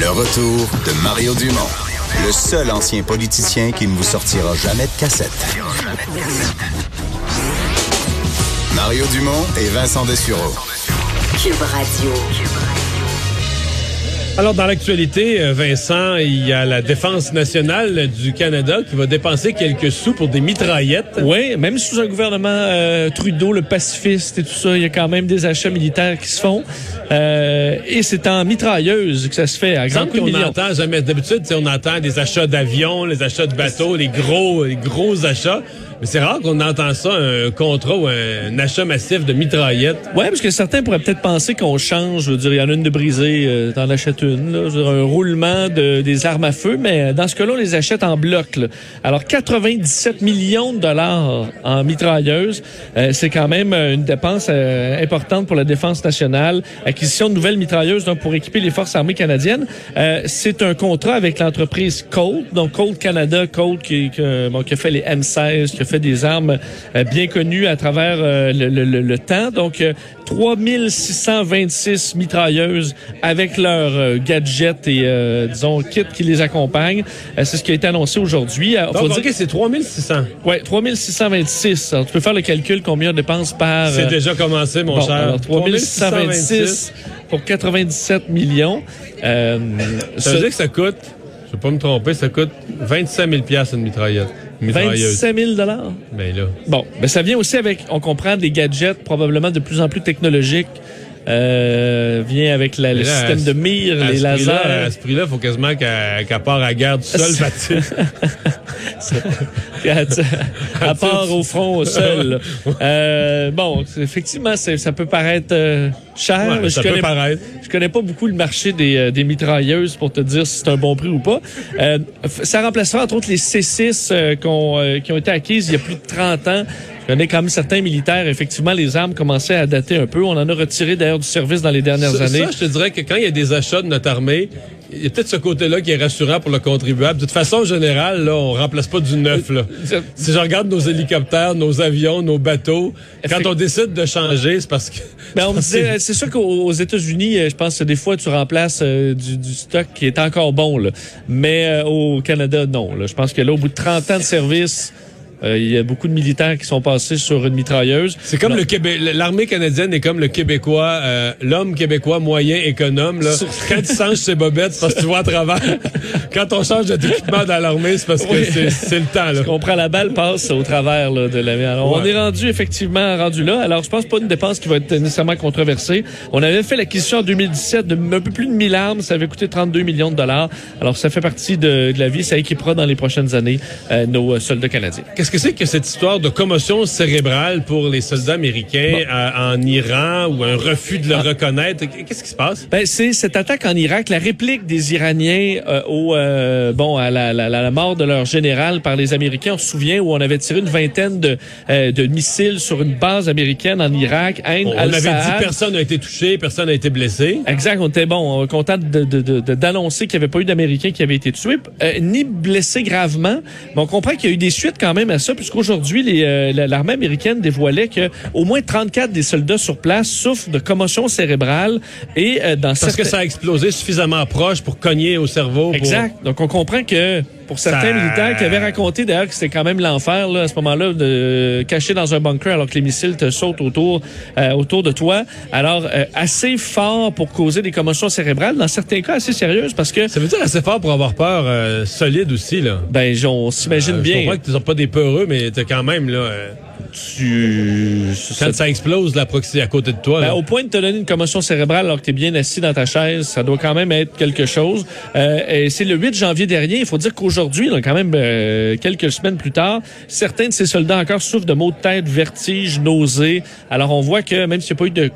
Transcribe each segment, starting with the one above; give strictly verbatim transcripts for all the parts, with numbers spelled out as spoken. Le retour de Mario Dumont, le seul ancien politicien qui ne vous sortira jamais de cassette. Mario Dumont et Vincent Dessureau. Cube Radio. Alors, dans l'actualité, Vincent, il y a la Défense nationale du Canada qui va dépenser quelques sous pour des mitraillettes. Oui, même sous un gouvernement euh, Trudeau, le pacifiste et tout ça, il y a quand même des achats militaires qui se font. Euh, et c'est en mitrailleuse que ça se fait à grand coup de millions. On entend jamais, d'habitude, on entend des achats d'avions, les achats de bateaux, les gros, les gros achats. Mais c'est rare qu'on entend ça, un contrat ou un achat massif de mitraillettes. Ouais, parce que certains pourraient peut-être penser qu'on change. Je veux dire, il y en a une de brisée, euh, t'en achètes une. Là. Je veux dire, un roulement de, des armes à feu, mais dans ce cas-là, on les achète en bloc. Là. Alors, quatre-vingt-dix-sept millions de dollars en mitrailleuses, euh, c'est quand même une dépense euh, importante pour la Défense nationale. Acquisition de nouvelles mitrailleuses donc pour équiper les forces armées canadiennes. Euh, c'est un contrat avec l'entreprise Colt, donc Colt Canada, Colt qui, qui, bon, qui a fait les M seize, qui a fait des armes euh, bien connues à travers euh, le, le, le temps. Donc, euh, trois mille six cent vingt-six mitrailleuses avec leurs euh, gadgets et, euh, disons, kits qui les accompagnent. Euh, c'est ce qui a été annoncé aujourd'hui. Euh, Donc, faut OK, dire... c'est trois mille six cents. Oui, trois mille six cent vingt-six. Alors, tu peux faire le calcul combien on dépense par... Euh... C'est déjà commencé, mon bon, cher. Alors, trois mille six cent vingt-six pour quatre-vingt-dix-sept millions. Euh, ça veut ce... dire que ça coûte, je ne vais pas me tromper, ça coûte vingt-cinq mille dollars une mitraillette. vingt-sept mille dollars. Ben là. Bon, ben ça vient aussi avec, on comprend, des gadgets probablement de plus en plus technologiques. Euh, vient avec la, le là, système de mire, les lasers. Là, à ce prix-là, il faut quasiment qu'elle qu'à part à la guerre du sol, Mathieu. à part au front, au sol. euh, bon, effectivement, c'est, ça peut paraître euh, cher. Ouais, je ça connais, peut paraître. Je connais pas beaucoup le marché des, euh, des mitrailleuses pour te dire si c'est un bon prix ou pas. Euh, ça remplacera, entre autres, les C six euh, qu'on, euh, qui ont été acquises il y a plus de trente ans. Il y en a quand même certains militaires. Effectivement, les armes commençaient à dater un peu. On en a retiré d'ailleurs du service dans les dernières ça, années. Ça, je te dirais que quand il y a des achats de notre armée, il y a peut-être ce côté-là qui est rassurant pour le contribuable. De toute façon, en général, là, on remplace pas du neuf. Là. Si je regarde nos hélicoptères, nos avions, nos bateaux, quand on décide de changer, c'est parce que... Ben, on me disait, c'est sûr qu'aux États-Unis, je pense que des fois, tu remplaces euh, du, du stock qui est encore bon. Là. Mais euh, au Canada, non. Là. Je pense que là, au bout de trente ans de service... Il euh, y a beaucoup de militaires qui sont passés sur une mitrailleuse. C'est comme non. le Québec, l'armée canadienne est comme le Québécois, euh, l'homme québécois moyen économe. Là. Quand tu changes ses bobettes, c'est parce que tu vois à travers. Quand on change d'équipement dans l'armée, c'est parce que oui. c'est, c'est le temps. Là. On prend la balle, passe au travers là, de la mer. Ouais. On est rendu effectivement rendu là. Alors, je pense pas une dépense qui va être nécessairement controversée. On avait fait l'acquisition en deux mille dix-sept d'un peu plus de mille armes. Ça avait coûté trente-deux millions de dollars. Alors, ça fait partie de, de la vie. Ça équipera dans les prochaines années euh, nos soldats canadiens. Qu'est-ce Qu'est-ce que c'est que cette histoire de commotion cérébrale pour les soldats américains bon. à, en Iran ou un refus de le ah. reconnaître? Qu'est-ce qui se passe? Ben, c'est cette attaque en Irak, la réplique des Iraniens euh, au euh, bon à la, la, la mort de leur général par les Américains. On se souvient où on avait tiré une vingtaine de, euh, de missiles sur une base américaine en Irak. Inde, on, on Al-Saad. avait dit personne n'a été touché, personne n'a été blessé. Exact, on était bon, content de, de, de, de, d'annoncer qu'il n'y avait pas eu d'Américains qui avaient été tués, euh, ni blessés gravement. Mais on comprend qu'il y a eu des suites quand même à ça, puisqu'aujourd'hui, les, euh, l'armée américaine dévoilait qu'au moins trente-quatre des soldats sur place souffrent de commotion cérébrale et euh, dans Parce certains... que ça a explosé suffisamment proche pour cogner au cerveau. Exact. Pour... Donc, on comprend que pour certains ça... militaires qui avaient raconté d'ailleurs que c'était quand même l'enfer là, à ce moment-là, de cacher dans un bunker alors que les missiles te sautent autour, euh, autour de toi. Alors, euh, assez fort pour causer des commotions cérébrales, dans certains cas assez sérieuses parce que... Ça veut dire assez fort pour avoir peur euh, solide aussi, là. Ben, on s'imagine euh, bien. Je comprends que tu n'as pas des peureux, mais t'es quand même, là... Euh... Tu... Quand ça explose la proxy à côté de toi. Ben, là. Au point de te donner une commotion cérébrale alors que t'es bien assis dans ta chaise, ça doit quand même être quelque chose. Euh, et c'est le huit janvier dernier. Il faut dire qu'aujourd'hui, donc quand même euh, quelques semaines plus tard, certains de ces soldats encore souffrent de maux de tête, vertiges, nausées. Alors on voit que même s'il n'y a pas eu de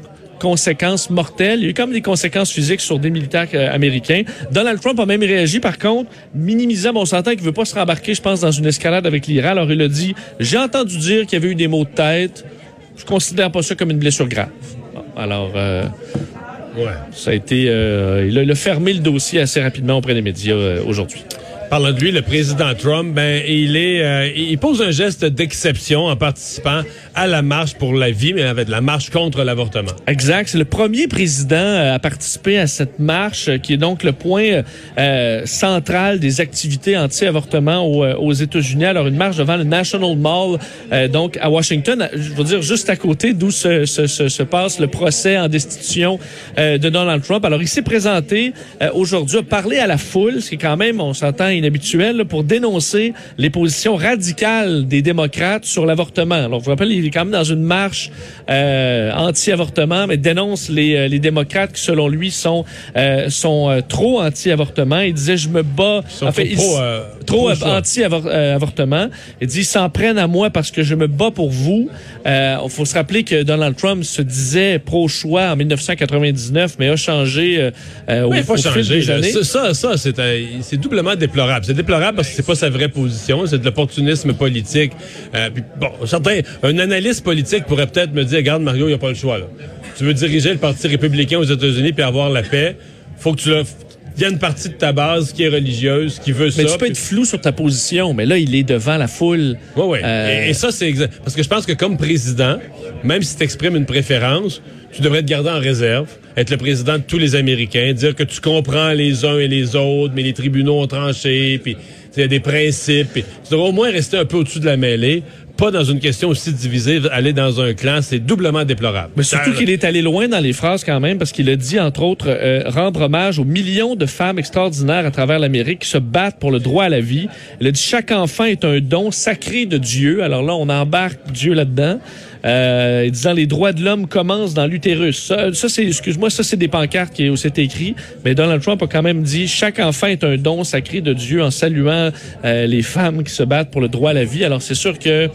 conséquences mortelles. Il y a eu comme des conséquences physiques sur des militaires euh, américains. Donald Trump a même réagi, par contre, minimisant, bon, on s'entend qu'il veut pas se rembarquer, je pense, dans une escalade avec l'Iran. Alors, il a dit, j'ai entendu dire qu'il y avait eu des maux de tête. Je considère pas ça comme une blessure grave. Bon, alors, euh, ouais. ça a été, euh, il a, il a fermé le dossier assez rapidement auprès des médias euh, aujourd'hui. Parlant de lui, le président Trump, ben il est, euh, il pose un geste d'exception en participant à la marche pour la vie, mais avec la marche contre l'avortement. Exact. C'est le premier président à participer à cette marche, qui est donc le point euh, central des activités anti-avortement aux, aux États-Unis. Alors, une marche devant le National Mall, euh, donc à Washington, je veux dire juste à côté d'où se, se, se, se passe le procès en destitution euh, de Donald Trump. Alors, il s'est présenté euh, aujourd'hui, a parlé à la foule, ce qui est quand même, on s'entend, inhabituel là, pour dénoncer les positions radicales des démocrates sur l'avortement. Alors, je vous rappelle, il est quand même dans une marche euh, anti-avortement, mais dénonce les, les démocrates qui, selon lui, sont euh, sont euh, trop anti-avortement. Il disait, je me bats... En fait, trop il, euh, trop, trop anti-avortement. Il dit, ils s'en prennent à moi parce que je me bats pour vous. Il euh, faut se rappeler que Donald Trump se disait pro-choix en dix-neuf cent quatre-vingt-dix-neuf, mais a changé euh, au, mais il faut au changer, fil des là, années. Ça, ça c'est, euh, c'est doublement déplorable. C'est déplorable parce que c'est pas sa vraie position, c'est de l'opportunisme politique. Euh, puis bon, certains, un analyste politique pourrait peut-être me dire, regarde Mario, il n'y a pas le choix. Là. Tu veux diriger le Parti républicain aux États-Unis puis avoir la paix, faut que tu le... Il y a une partie de ta base qui est religieuse, qui veut mais ça. Mais tu peux puis... être flou sur ta position, mais là, il est devant la foule. Oui, oui. Euh... Et, et ça, c'est exact. Parce que je pense que comme président, même si tu exprimes une préférence, tu devrais te garder en réserve, être le président de tous les Américains, dire que tu comprends les uns et les autres, mais les tribunaux ont tranché, puis il y a des principes. Puis, tu devrais au moins rester un peu au-dessus de la mêlée. Pas dans une question aussi divisée, aller dans un clan, c'est doublement déplorable. Mais surtout qu'il est allé loin dans les phrases quand même, parce qu'il a dit, entre autres, euh, rendre hommage aux millions de femmes extraordinaires à travers l'Amérique qui se battent pour le droit à la vie. Il a dit, chaque enfant est un don sacré de Dieu. Alors là, on embarque Dieu là-dedans. Euh, disant, les droits de l'homme commencent dans l'utérus. Ça, ça c'est, excuse-moi, ça, c'est des pancartes qui, où c'est écrit. Mais Donald Trump a quand même dit, chaque enfant est un don sacré de Dieu, en saluant euh, les femmes qui se battent pour le droit à la vie. Alors, c'est sûr que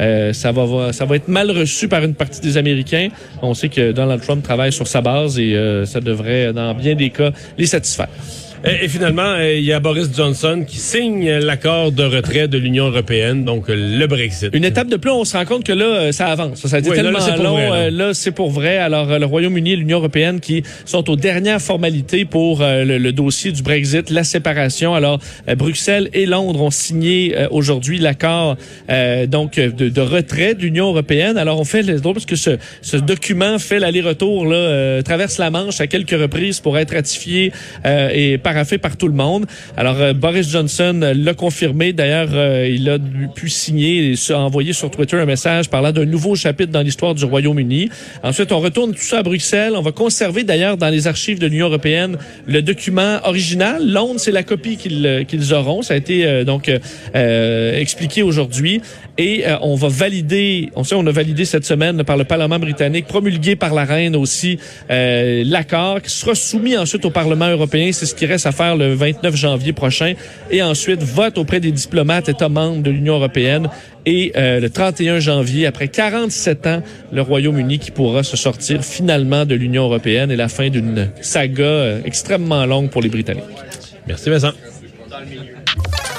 Euh, ça va ça va être mal reçu par une partie des Américains. On sait que Donald Trump travaille sur sa base et euh, ça devrait, dans bien des cas, les satisfaire. Et, et finalement, il y a Boris Johnson qui signe l'accord de retrait de l'Union européenne, donc le Brexit. Une étape de plus, on se rend compte que là, ça avance. Ça a été oui, tellement là, là, long. Vrai, là. là, c'est pour vrai. Alors, le Royaume-Uni et l'Union européenne qui sont aux dernières formalités pour euh, le, le dossier du Brexit, la séparation. Alors, euh, Bruxelles et Londres ont signé euh, aujourd'hui l'accord euh, donc de, de retrait de l'Union européenne. Alors, on fait le drôle parce que ce, ce document fait l'aller-retour, là, euh, traverse la Manche à quelques reprises pour être ratifié euh, et par fait par tout le monde. Alors, euh, Boris Johnson l'a confirmé. D'ailleurs, euh, il a pu signer et envoyer sur Twitter un message parlant d'un nouveau chapitre dans l'histoire du Royaume-Uni. Ensuite, on retourne tout ça à Bruxelles. On va conserver, d'ailleurs, dans les archives de l'Union européenne, le document original. Londres, c'est la copie qu'ils, qu'ils auront. Ça a été, euh, donc, euh, expliqué aujourd'hui. Et euh, on va valider, on sait, on a validé cette semaine par le Parlement britannique, promulgué par la Reine aussi, euh, l'accord qui sera soumis ensuite au Parlement européen. C'est ce qui reste à faire le vingt-neuf janvier prochain. Et ensuite, vote auprès des diplomates, États membres de l'Union européenne. Et euh, le trente et un janvier, après quarante-sept ans, le Royaume-Uni qui pourra se sortir finalement de l'Union européenne et la fin d'une saga euh, extrêmement longue pour les Britanniques. Merci Vincent.